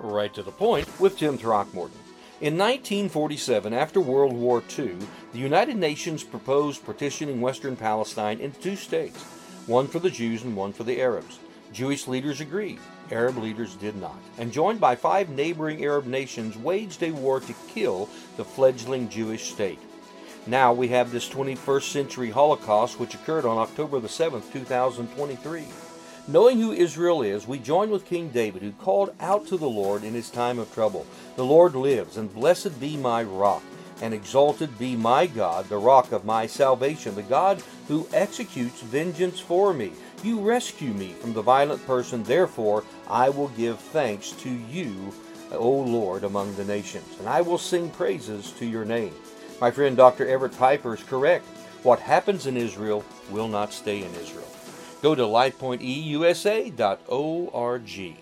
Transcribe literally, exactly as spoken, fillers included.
Right to the point with Tim Throckmorton. In nineteen forty-seven, after World War Two, the United Nations proposed partitioning Western Palestine into two states, one for the Jews and one for the Arabs. Jewish leaders agreed. Arab leaders did not, and joined by five neighboring Arab nations, waged a war to kill the fledgling Jewish state. Now we have this twenty-first century Holocaust, which occurred on October the seventh, two thousand twenty-three. Knowing who Israel is, we join with King David, who called out to the Lord in his time of trouble. The Lord lives, and blessed be my rock, and exalted be my God, the rock of my salvation, the God who executes vengeance for me. You rescue me from the violent person, therefore I will give thanks to you, O Lord, among the nations, and I will sing praises to your name. My friend Doctor Everett Piper is correct. What happens in Israel will not stay in Israel. Go to light point e u s a dot org.